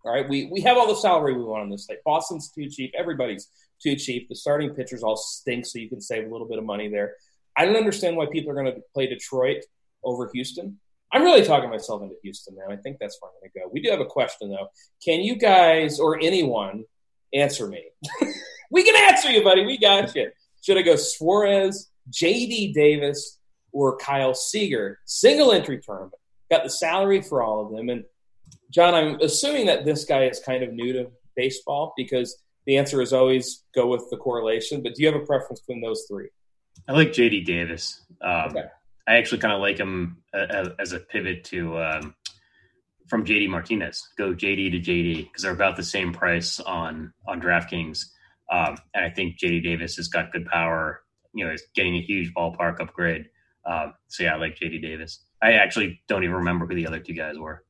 All right, we we have all the salary we want on this slate. Boston's too cheap. Everybody's too cheap. The starting pitchers all stink, so you can save a little bit of money there. I don't understand why people are going to play Detroit over Houston. I'm really talking myself into Houston, man. I think that's where I'm going to go. We do have a question, though. Can you guys or anyone answer me? We can answer you, buddy. We got you. Should I go Suarez, J D Davis, or Kyle Seager? Single entry tournament. Got the salary for all of them. And, John, I'm assuming that this guy is kind of new to baseball because the answer is always go with the correlation. But do you have a preference between those three? I like J D Davis. Um, okay. I actually kind of like him uh, as a pivot to um, from J D Martinez. Go J D to J D because they're about the same price on on DraftKings, um, and I think J D Davis has got good power. You know, he's getting a huge ballpark upgrade. Um, so yeah, I like J D Davis. I actually don't even remember who the other two guys were.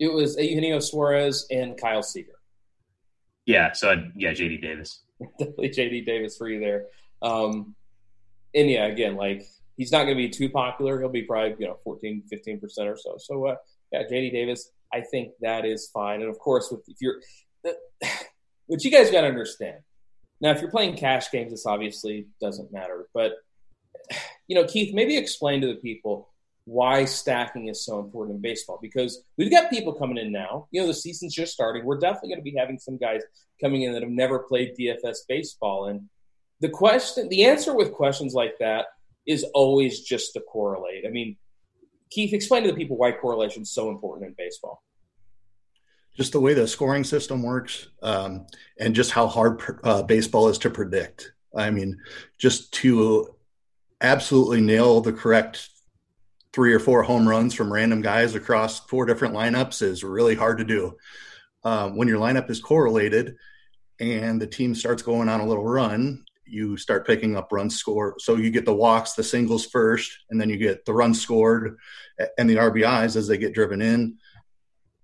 It was Eugenio Suarez and Kyle Seager. Yeah, so I'd, yeah, J D Davis. Definitely J D Davis for you there. Um, and yeah, again, like. He's not going to be too popular. He'll be probably, you know, fourteen, fifteen percent or so. So, uh, yeah, J D Davis, I think that is fine. And, of course, with, if you're – what you guys got to understand. Now, if you're playing cash games, this obviously doesn't matter. But, you know, Keith, maybe explain to the people why stacking is so important in baseball. Because we've got people coming in now. You know, the season's just starting. We're definitely going to be having some guys coming in that have never played D F S baseball. And the question – the answer with questions like that – is always just to correlate. I mean, Keith, explain to the people why correlation is so important in baseball. Just the way the scoring system works, um, and just how hard uh, baseball is to predict. I mean, just to absolutely nail the correct three or four home runs from random guys across four different lineups is really hard to do. Um, when your lineup is correlated and the team starts going on a little run, you start picking up runs scored. So you get the walks, the singles first, and then you get the runs scored and the R B Is as they get driven in.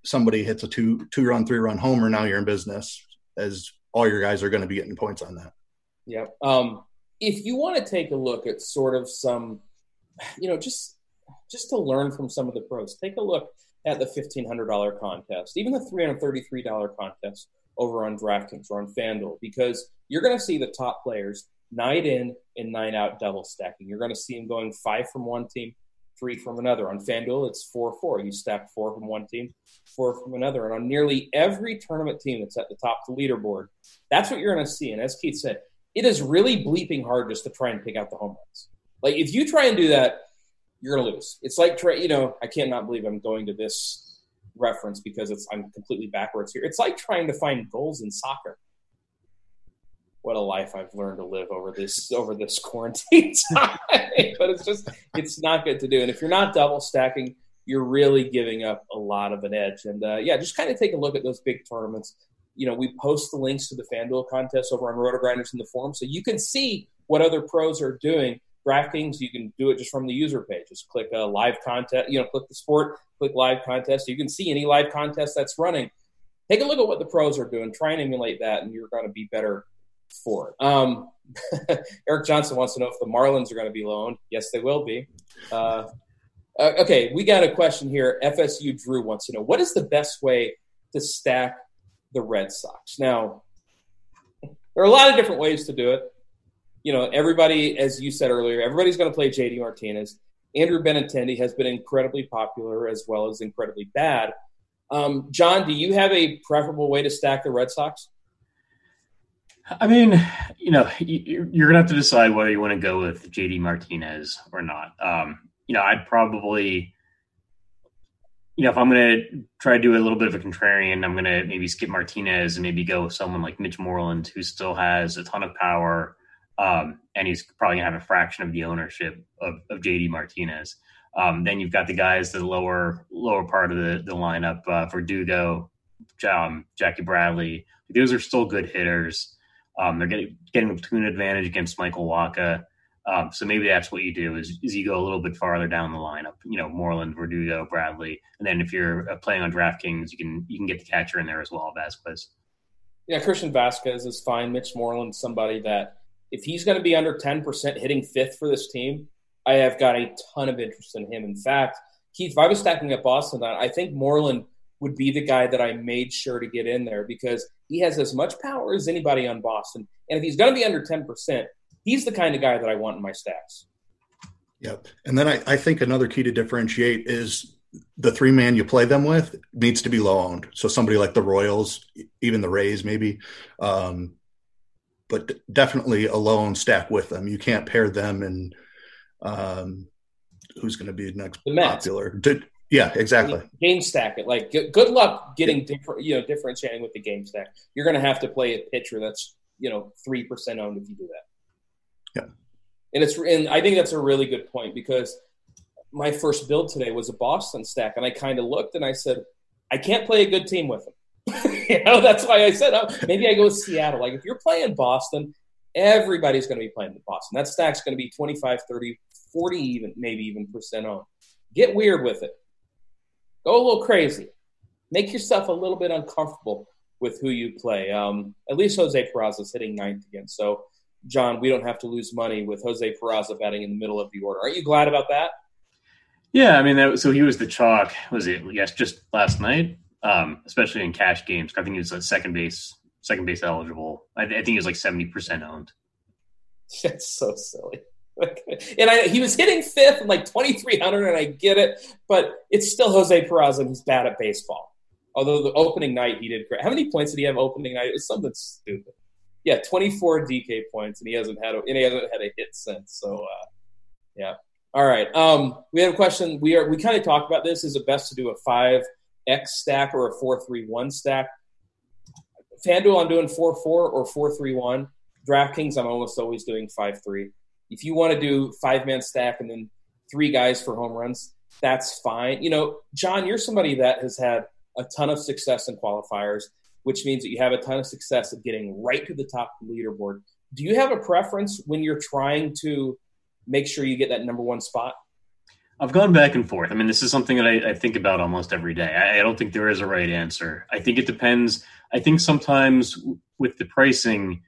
Somebody hits a two, two-run, three-run homer, now you're in business, as all your guys are going to be getting points on that. Yeah. Um, if you want to take a look at sort of some, you know, just just to learn from some of the pros, take a look at the fifteen hundred dollars contest, even the three hundred thirty-three dollars contest over on DraftKings or on FanDuel, because you're going to see the top players night in and night out double stacking. You're going to see them going five from one team, three from another. On FanDuel, it's four, four. You stack four from one team, four from another. And on nearly every tournament team that's at the top of the leaderboard, that's what you're going to see. And as Keith said, it is really bleeping hard just to try and pick out the home runs. Like if you try and do that, you're going to lose. It's like, you know, I cannot believe I'm going to this reference because it's I'm completely backwards here. It's like trying to find goals in soccer. What a life I've learned to live over this over this quarantine time. But it's just, it's not good to do. And if you're not double stacking, you're really giving up a lot of an edge. And uh, yeah, just kind of take a look at those big tournaments. You know, we post the links to the FanDuel contest over on RotoGrinders in the forum, so you can see what other pros are doing. DraftKings, you can do it just from the user page. Just click a live contest, you know, click the sport, click live contest. You can see any live contest that's running. Take a look at what the pros are doing. Try and emulate that, and you're going to be better for it. Um, Eric Johnson wants to know if the Marlins are going to be loaned. Yes, they will be. Uh, uh, okay, we got a question here. F S U Drew wants to know, what is the best way to stack the Red Sox? Now, there are a lot of different ways to do it. You know, everybody, as you said earlier, everybody's going to play J D Martinez. Andrew Benintendi has been incredibly popular as well as incredibly bad. Um, John, do you have a preferable way to stack the Red Sox? I mean, you know, you're going to have to decide whether you want to go with J D Martinez or not. Um, you know, I'd probably, you know, if I'm going to try to do a little bit of a contrarian, I'm going to maybe skip Martinez and maybe go with someone like Mitch Moreland, who still has a ton of power, um, and he's probably going to have a fraction of the ownership of, of J D Martinez. Um, then you've got the guys, the lower lower part of the, the lineup, uh, Verdugo, um, Jackie Bradley. Those are still good hitters. Um, they're getting, getting a platoon advantage against Michael Wacha. Um, so maybe that's what you do is, is you go a little bit farther down the lineup, you know, Moreland, Verdugo, Bradley. And then if you're playing on DraftKings, you can you can get the catcher in there as well, Vasquez. Yeah, Christian Vasquez is fine. Mitch Moreland, somebody that if he's going to be under ten percent hitting fifth for this team, I have got a ton of interest in him. In fact, Keith, if I was stacking up Boston, I think Moreland would be the guy that I made sure to get in there because he has as much power as anybody on Boston. And if he's going to be under ten percent, he's the kind of guy that I want in my stacks. Yep. And then I, I think another key to differentiate is the three man you play them with needs to be low owned. So somebody like the Royals, even the Rays maybe, um, but definitely a low owned stack with them. You can't pair them and um, who's going to be next popular. Did, yeah, exactly. Game stack it. Like good, good luck getting yeah. different, you know, differentiating with the game stack. You're going to have to play a pitcher that's, you know, three percent owned if you do that. Yeah. And it's and I think that's a really good point because my first build today was a Boston stack, and I kind of looked and I said, I can't play a good team with them. You know, that's why I said oh, maybe I go with Seattle. Like if you're playing Boston, everybody's going to be playing with Boston. That stack's going to be twenty-five, thirty, forty, even maybe even percent on. Get weird with it. Go a little crazy. Make yourself a little bit uncomfortable with who you play. Um, at least Jose Peraza's hitting ninth again, so. John, we don't have to lose money with Jose Peraza batting in the middle of the order. Aren't you glad about that? Yeah, I mean, that, so he was the chalk, was it, yes, just last night, um, especially in cash games. I think he was like second base, second base eligible. I, I think he was like seventy percent owned. That's so silly. And I, he was hitting fifth and like twenty-three hundred, and I get it, but it's still Jose Peraza, and he's bad at baseball. Although the opening night he did great. How many points did he have opening night? It was something stupid. Yeah, twenty-four D K points, and he hasn't had a, and he hasn't had a hit since. So, uh, yeah. All right. Um, we have a question. We are we kind of talked about this. Is it best to do a five X stack or a four three one stack? FanDuel, I'm doing four four or four three one. DraftKings, I'm almost always doing five three. If you want to do five-man stack and then three guys for home runs, that's fine. You know, John, you're somebody that has had a ton of success in qualifiers, which means that you have a ton of success of getting right to the top of the leaderboard. Do you have a preference when you're trying to make sure you get that number one spot? I've gone back and forth. I mean, this is something that I, I think about almost every day. I, I don't think there is a right answer. I think it depends. I think sometimes with the pricing,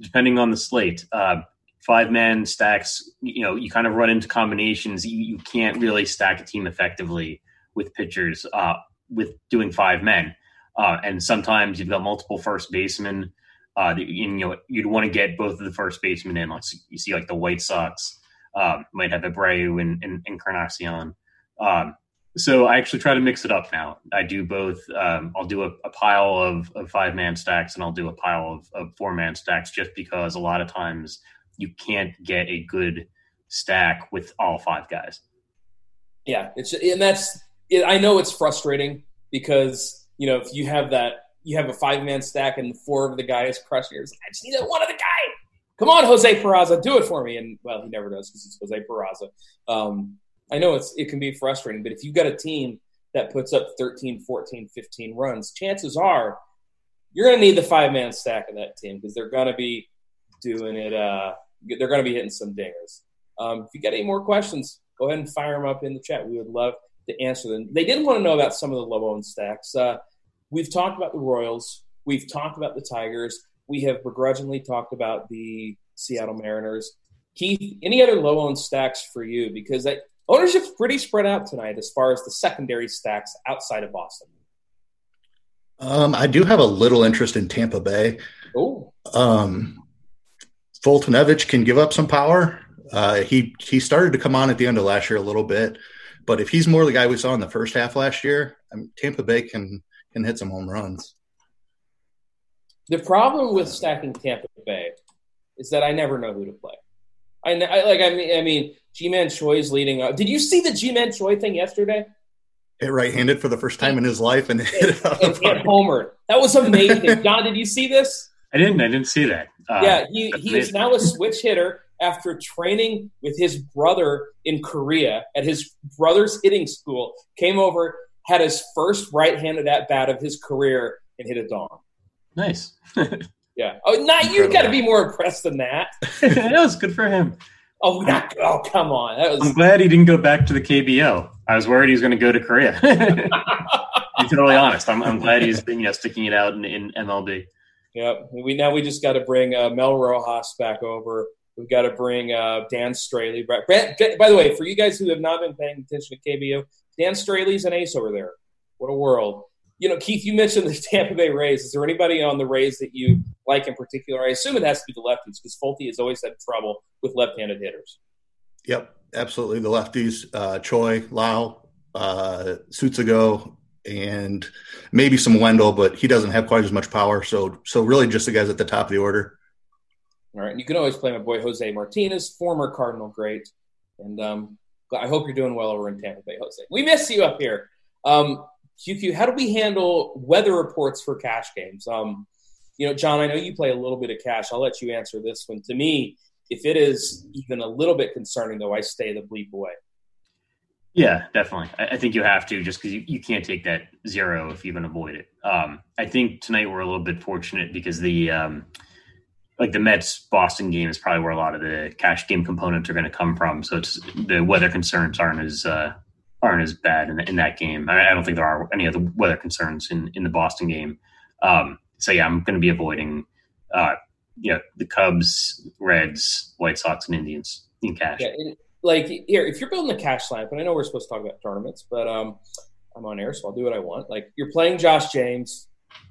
depending on the slate, uh, five-man stacks, you know, you kind of run into combinations. You, you can't really stack a team effectively with pitchers uh, with doing five men. Uh, and sometimes you've got multiple first basemen. Uh, and, you know, you'd want to get both of the first basemen in. Like you see, like the White Sox um, might have Abreu and, and Encarnacion. Um, so I actually try to mix it up now. I do both. Um, I'll do a, a pile of, of five man stacks, and I'll do a pile of, of four man stacks, just because a lot of times you can't get a good stack with all five guys. Yeah, it's and that's. It, I know it's frustrating because. You know, if you have that, you have a five-man stack and four of the guys crushing it. Like, I just need that one of the guy. Come on, Jose Peraza, do it for me. And, well, he never does because it's Jose Peraza. Um, I know it's it can be frustrating, but if you've got a team that puts up thirteen, fourteen, fifteen runs, chances are you're going to need the five-man stack of that team because they're going to be doing it uh, – they're going to be hitting some dingers. Um, if you got any more questions, go ahead and fire them up in the chat. We would love – to answer them. They did want to know about some of the low-owned stacks. Uh, we've talked about the Royals. We've talked about the Tigers. We have begrudgingly talked about the Seattle Mariners. Keith, any other low-owned stacks for you? Because that ownership's pretty spread out tonight as far as the secondary stacks outside of Boston. Um, I do have a little interest in Tampa Bay. Oh. Um, Foltynewicz can give up some power. Uh, he he started to come on at the end of last year a little bit. But if he's more the guy we saw in the first half last year, I mean, Tampa Bay can can hit some home runs. The problem with stacking Tampa Bay is that I never know who to play. I, I like. I mean, I mean, G-Man Choi's leading up. Did you see the G-Man Choi thing yesterday? Hit right-handed for the first time in his life and hit it out of the homer. That was amazing. John, did you see this? I didn't. I didn't see that. Uh, yeah, he, he is now a switch hitter. After training with his brother in Korea at his brother's hitting school, came over, had his first right-handed at-bat of his career, and hit a dong. Nice. Yeah. Oh, not you've got to be more impressed than that. That was good for him. Oh, not, oh come on. That was, I'm glad he didn't go back to the K B O. I was worried he was going to go to Korea. To be totally honest, I'm, I'm glad he's been, you know, sticking it out in, in M L B. Yep. We, now we just got to bring uh, Mel Rojas back over. We've got to bring uh, Dan Straley. By the way, for you guys who have not been paying attention to K B O, Dan Straley's an ace over there. What a world. you know, Keith, you mentioned the Tampa Bay Rays. Is there anybody on the Rays that you like in particular? I assume it has to be the lefties because Folty has always had trouble with left-handed hitters. Yep, absolutely. The lefties, uh, Choi, Lau, uh, Tsutsugo, and maybe some Wendell, but he doesn't have quite as much power. So, so really just the guys at the top of the order. All right. And you can always play my boy, Jose Martinez, former Cardinal great. And um, I hope you're doing well over in Tampa Bay, Jose. We miss you up here. Um, Q Q, how do we handle weather reports for cash games? Um, you know, John, I know you play a little bit of cash. I'll let you answer this one. To me, if it is even a little bit concerning, though, I stay the bleep away. Yeah, definitely. I think you have to just because you, you can't take that zero if you can avoid it. Um, I think tonight we're a little bit fortunate because the um, like the Mets-Boston game is probably where a lot of the cash game components are going to come from. So it's the weather concerns aren't as uh, aren't as bad in, in that game. I, I don't think there are any other weather concerns in, in the Boston game. Um, so yeah, I'm going to be avoiding uh, you know the Cubs, Reds, White Sox, and Indians in cash. Yeah, it- Like, here, if you're building a cash lineup, and I know we're supposed to talk about tournaments, but um, I'm on air, so I'll do what I want. Like, you're playing Josh James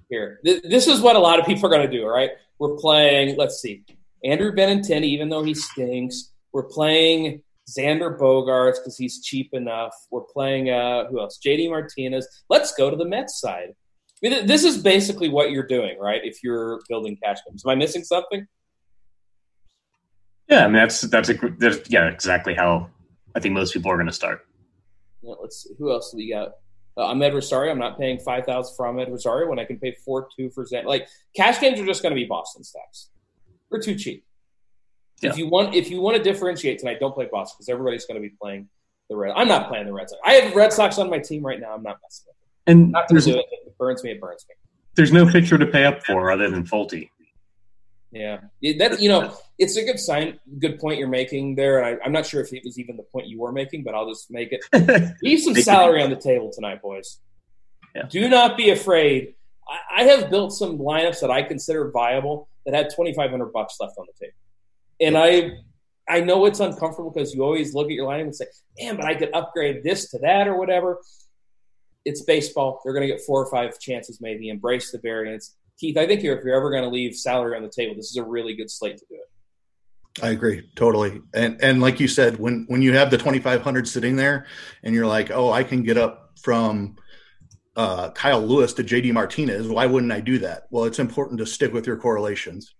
here. Th- this is what a lot of people are going to do, all right? We're playing, let's see, Andrew Benintendi, even though he stinks. We're playing Xander Bogaerts because he's cheap enough. We're playing, uh, who else, J D Martinez. Let's go to the Mets side. I mean, th- this is basically what you're doing, right, if you're building cash games. Am I missing something? Yeah, I mean, that's, that's, a, that's yeah, exactly how I think most people are going to start. Yeah, let's see. Who else do we got? Uh, Ahmed Rosario. I'm not paying five thousand dollars for Ahmed Rosario when I can pay four two for Zen. Like, cash games are just going to be Boston stacks. They're too cheap. Yeah. If you want if you want to differentiate tonight, don't play Boston because everybody's going to be playing the Red. I'm not playing the Red Sox. I have Red Sox on my team right now. I'm not messing with it. And not to do it. If it burns me, it burns me. There's no pitcher to pay up for other than Folty. Yeah, that you know, it's a good sign, good point you're making there. I, I'm not sure if it was even the point you were making, but I'll just make it. Leave some salary on the table tonight, boys. Yeah. Do not be afraid. I, I have built some lineups that I consider viable that had twenty-five hundred bucks left on the table, and I I know it's uncomfortable because you always look at your lineup and say, "Man, but I could upgrade this to that or whatever." It's baseball. They're going to get four or five chances, maybe. Embrace the variance. Keith, I think you're, if you're ever going to leave salary on the table, this is a really good slate to do it. I agree, totally. And and like you said, when, when you have the twenty-five hundred sitting there and you're like, oh, I can get up from uh, Kyle Lewis to J D Martinez, why wouldn't I do that? Well, it's important to stick with your correlations.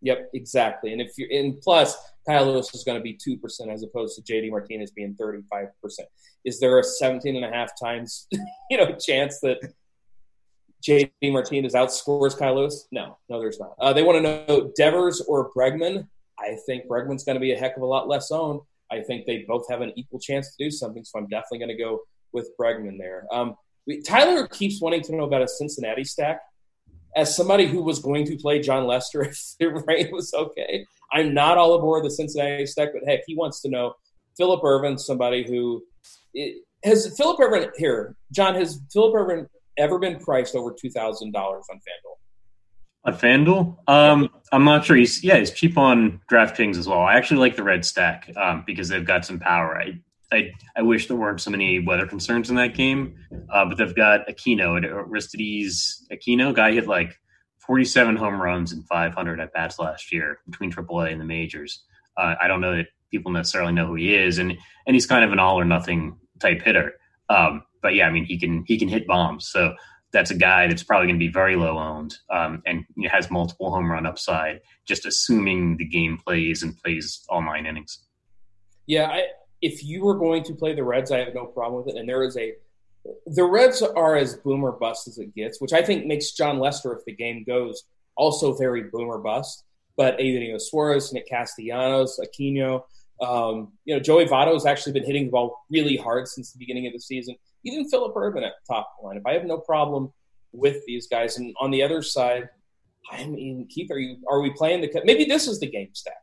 Yep, exactly. And if you're in plus, Kyle Lewis is going to be two percent as opposed to J D Martinez being thirty-five percent. Is there a seventeen and a half times, you know, chance that – J D Martinez outscores Kyle Lewis? No, no, there's not. Uh, they want to know Devers or Bregman. I think Bregman's going to be a heck of a lot less owned. I think they both have an equal chance to do something, so I'm definitely going to go with Bregman there. Um, we, Tyler keeps wanting to know about a Cincinnati stack. As somebody who was going to play John Lester if the rain was okay, I'm not all aboard the Cincinnati stack, but heck, he wants to know Philip Irvin, somebody who – has Philip Irvin – here, John, has Philip Irvin – ever been priced over two thousand dollars on FanDuel? On FanDuel, um, I'm not sure. He's yeah, he's cheap on DraftKings as well. I actually like the Red stack um, because they've got some power. I, I I wish there weren't so many weather concerns in that game, uh, but they've got Aquino, Aristides Aquino, guy hit like forty-seven home runs and five hundred at bats last year between triple A and the majors. Uh, I don't know that people necessarily know who he is, and and he's kind of an all or nothing type hitter. Um, But yeah, I mean, he can he can hit bombs. So that's a guy that's probably going to be very low owned um, and you know, has multiple home run upside, just assuming the game plays and plays all nine innings. Yeah, I, if you were going to play the Reds, I have no problem with it. And there is a – the Reds are as boom or bust as it gets, which I think makes John Lester, if the game goes, also very boom or bust. But Eugenio Suarez, Nick Castellanos, Aquino, um, you know, Joey Votto has actually been hitting the ball really hard since the beginning of the season. Even Philip Urban at the top lineup. I have no problem with these guys. And on the other side, I mean, Keith, are you are we playing the Cubs? Maybe this is the game stack.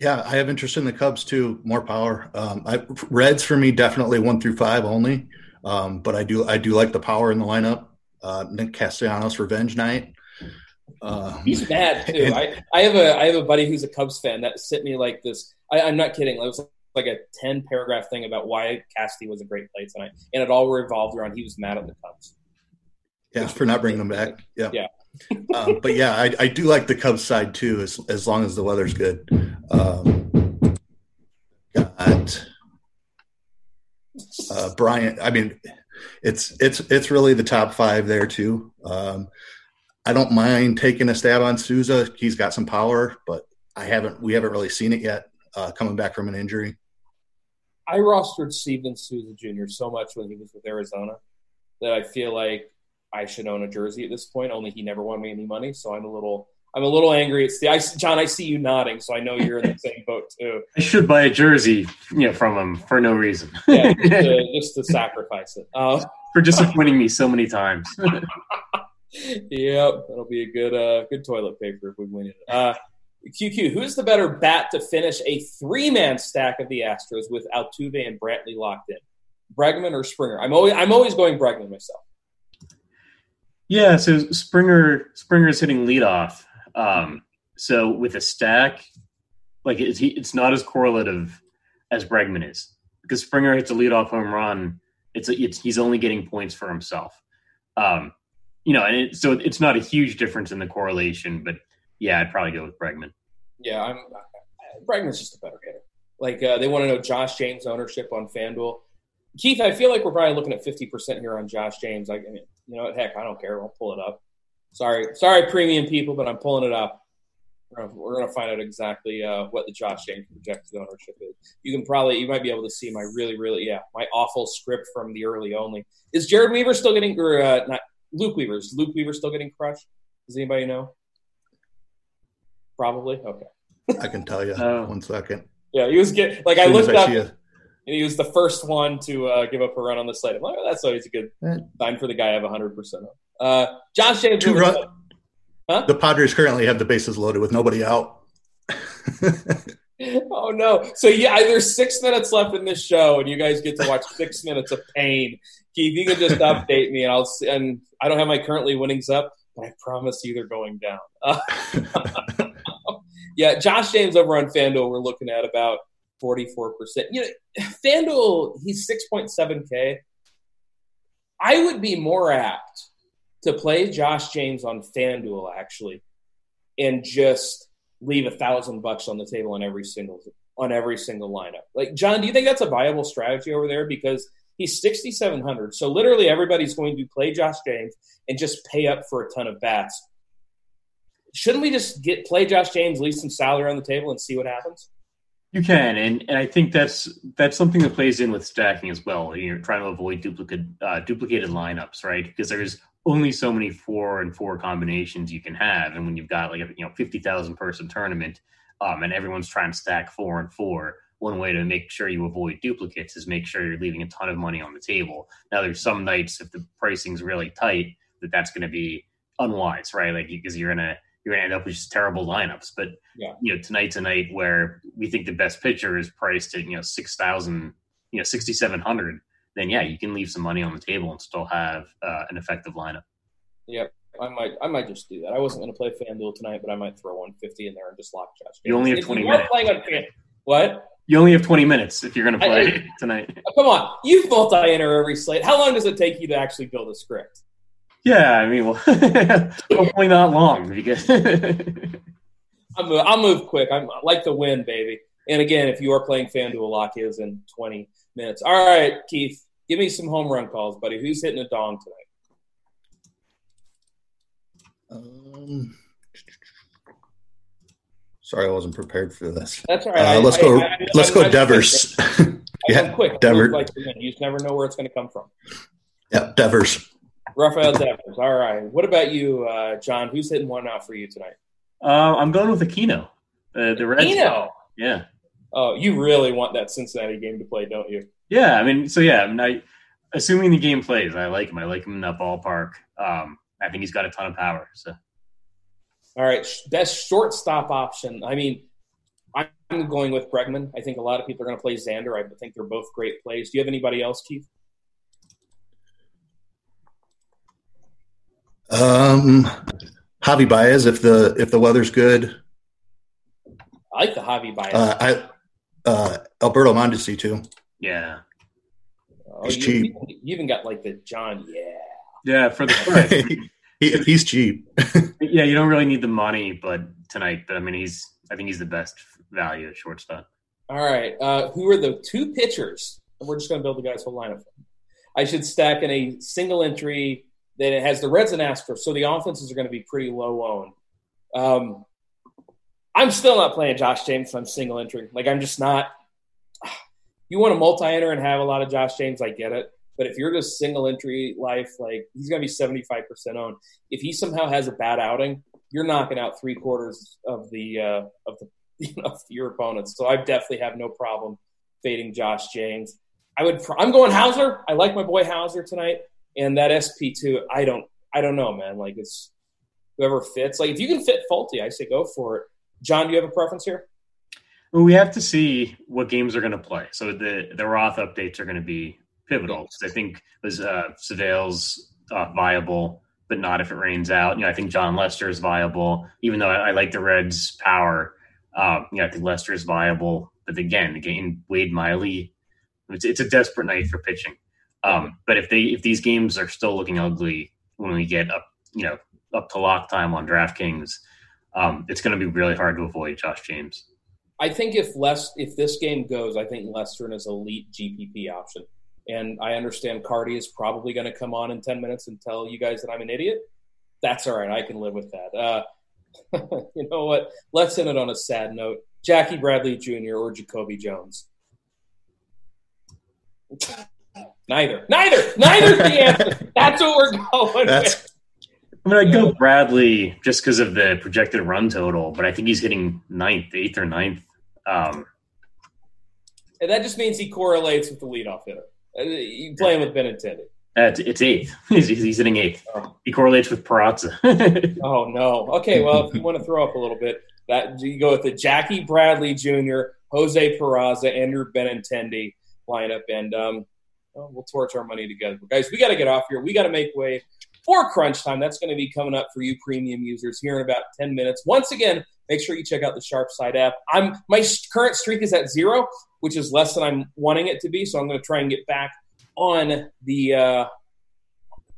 Yeah, I have interest in the Cubs too. More power. Um, I, Reds for me definitely one through five only. Um, but I do I do like the power in the lineup. Uh, Nick Castellanos revenge night. Um, He's mad too. And, I I have a I have a buddy who's a Cubs fan that sent me like this. I, I'm not kidding. I was like a ten paragraph thing about why Cassidy was a great play tonight. And it all revolved around he was mad at the Cubs. Yeah, for not bringing them back. Yeah. Yeah. uh, but yeah, I, I do like the Cubs side too, as as long as the weather's good. Um, got uh, Bryant. I mean, it's it's it's really the top five there too. Um, I don't mind taking a stab on Souza. He's got some power, but I haven't. We haven't really seen it yet. Uh, coming back from an injury. I rostered Steven Souza Junior so much when he was with Arizona that I feel like I should own a jersey at this point, only he never won me any money. So I'm a little, I'm a little angry. It's the, I, John, I see you nodding. So I know you're in the same boat too. I should buy a jersey, you know, from him for no reason. Yeah, just to, just to sacrifice it. Uh, for disappointing me so many times. Yep. That'll be a good, uh, good toilet paper if we win it. Uh, Q Q, who's the better bat to finish a three-man stack of the Astros with Altuve and Brantley locked in? Bregman or Springer? I'm always, I'm always going Bregman myself. Yeah, so Springer Springer's hitting leadoff. Um, so with a stack, like it's, it's not as correlative as Bregman is because Springer hits a leadoff home run. It's, a, it's he's only getting points for himself, um, you know. And it, so it's not a huge difference in the correlation, but yeah, I'd probably go with Bregman. Yeah, I'm, Bregman's just a better hitter. Like uh, they want to know Josh James ownership on FanDuel. Keith, I feel like we're probably looking at fifty percent here on Josh James. I mean, you know what? Heck, I don't care. I'll pull it up. Sorry, sorry, premium people, but I'm pulling it up. We're going to find out exactly uh, what the Josh James projected ownership is. You can probably, you might be able to see my really, really, yeah, my awful script from the early only. Is Jared Weaver still getting, or uh, not Luke Weaver? Is Luke Weaver still getting crushed? Does anybody know? Probably. Okay. I can tell you. Oh. One second. Yeah, he was getting, like I looked up. You. And he was the first one to uh, give up a run on the slate. I'm like, oh, that's always a good sign for the guy I have one hundred percent of. Uh, Josh James. Two run- huh? The Padres currently have the bases loaded with nobody out. Oh, no. So, yeah, there's six minutes left in this show, and you guys get to watch six minutes of pain. Keith, you can just update me, and I'll see, and I don't have my currently winnings up, but I promise you they're going down. Uh, yeah, Josh James over on FanDuel we're looking at about – forty-four percent. You know, FanDuel, he's six point seven K. I would be more apt to play Josh James on FanDuel, actually, and just leave a thousand bucks on the table on every single on every single lineup. Like, John, do you think that's a viable strategy over there? Because he's sixty-seven hundred. So literally everybody's going to play Josh James and just pay up for a ton of bats. Shouldn't we just get play Josh James, leave some salary on the table, and see what happens? You can, and, and I think that's that's something that plays in with stacking as well. You're trying to avoid duplicate uh, duplicated lineups, right? Because there's only so many four and four combinations you can have, and when you've got like a you know fifty thousand person tournament, um, and everyone's trying to stack four and four, one way to make sure you avoid duplicates is make sure you're leaving a ton of money on the table. Now, there's some nights if the pricing's really tight that that's going to be unwise, right? Like because you're in a You're going to end up with just terrible lineups. But, yeah. you know, tonight's a night where we think the best pitcher is priced at, you know, six thousand, you know, sixty-seven hundred. Then, yeah, you can leave some money on the table and still have uh, an effective lineup. Yep. I might I might just do that. I wasn't going to play FanDuel tonight, but I might throw one fifty in there and just lock Josh. You only have twenty minutes. Playing on Fan- what? You only have twenty minutes if you're going to play I, I, tonight. Come on. You multi-enter every slate. How long does it take you to actually build a script? Yeah, I mean, well, hopefully not long. Because I'll, move, I'll move quick. I'm I like the win, baby. And again, if you are playing FanDuel, lock is in twenty minutes. All right, Keith, give me some home run calls, buddy. Who's hitting a dong tonight? Um, sorry, I wasn't prepared for this. That's all right. Uh, I, let's I, go. I, I, let's I, go, I, Devers. Yeah, quick. Devers. Like you just never know where it's going to come from. Yeah, Devers. Rafael Devers. All right. What about you, uh, John? Who's hitting one out for you tonight? Uh, I'm going with Aquino. Uh, the Reds. Aquino? Yeah. Oh, you really want that Cincinnati game to play, don't you? Yeah. I mean, so yeah, I mean, I, assuming the game plays, I like him. I like him in that ballpark. Um, I think he's got a ton of power. So. All right. Best shortstop option. I mean, I'm going with Bregman. I think a lot of people are going to play Xander. I think they're both great plays. Do you have anybody else, Keith? Um, Javi Baez, if the if the weather's good. I like the Javi Baez. Uh, I uh, Alberto Mondesi too. Yeah. He's oh, you, cheap. You even got like the John, yeah. Yeah, for the price. he, he's cheap. Yeah, you don't really need the money, but tonight, but I mean, he's I think he's the best value at shortstop. All right, uh, who are the two pitchers? We're just going to build the guys' whole lineup. I should stack in a single entry that it has the Reds and Astros, so the offenses are going to be pretty low owned. Um, I'm still not playing Josh James. So I'm single entry. Like I'm just not. You want to multi-enter and have a lot of Josh James, I get it. But if you're just single entry life, like he's going to be seventy-five percent owned. If he somehow has a bad outing, you're knocking out three quarters of the uh, of the you know, of your opponents. So I definitely have no problem fading Josh James. I would. I'm going Houser. I like my boy Houser tonight, and that S P two. I don't. I don't know, man. Like it's whoever fits. Like if you can fit Folty, I say go for it. John, do you have a preference here? Well, we have to see what games are going to play. So the the Roth updates are going to be pivotal because I think was uh, Savale's uh, viable, but not if it rains out. You know, I think John Lester is viable, even though I, I like the Reds' power. Um, you know, I think Lester is viable, but again, again, Wade Miley. It's, it's a desperate night for pitching. Um, but if they if these games are still looking ugly when we get up, you know, up to lock time on DraftKings, um, it's going to be really hard to avoid Josh James. I think if Les, if this game goes, I think Lester is an elite G P P option. And I understand Cardi is probably going to come on in ten minutes and tell you guys that I'm an idiot. That's all right. I can live with that. Uh, you know what? Let's end it on a sad note. Jackie Bradley Junior or Jacoby Jones? Neither. Neither. Neither's the answer. That's what we're going That's- with. I mean, I'd go Bradley just because of the projected run total, but I think he's hitting ninth, eighth, or ninth. Um, and that just means he correlates with the leadoff hitter. You're playing yeah. with Benintendi. Uh, it's, it's eighth. He's, he's hitting eighth. Oh. He correlates with Peraza. Oh, no. Okay, well, if you want to throw up a little bit, that you go with the Jackie Bradley Junior, Jose Peraza, Andrew Benintendi lineup, and um, well, we'll torch our money together. But guys, we got to get off here. We got to make way for crunch time. That's going to be coming up for you premium users here in about ten minutes. Once again, make sure you check out the Sharp Side app. I'm my current streak is at zero, which is less than I'm wanting it to be. So I'm going to try and get back on the uh,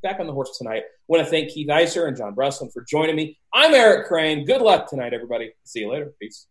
back on the horse tonight. I want to thank Keith Eiser and John Breslin for joining me. I'm Eric Crane. Good luck tonight, everybody. See you later. Peace.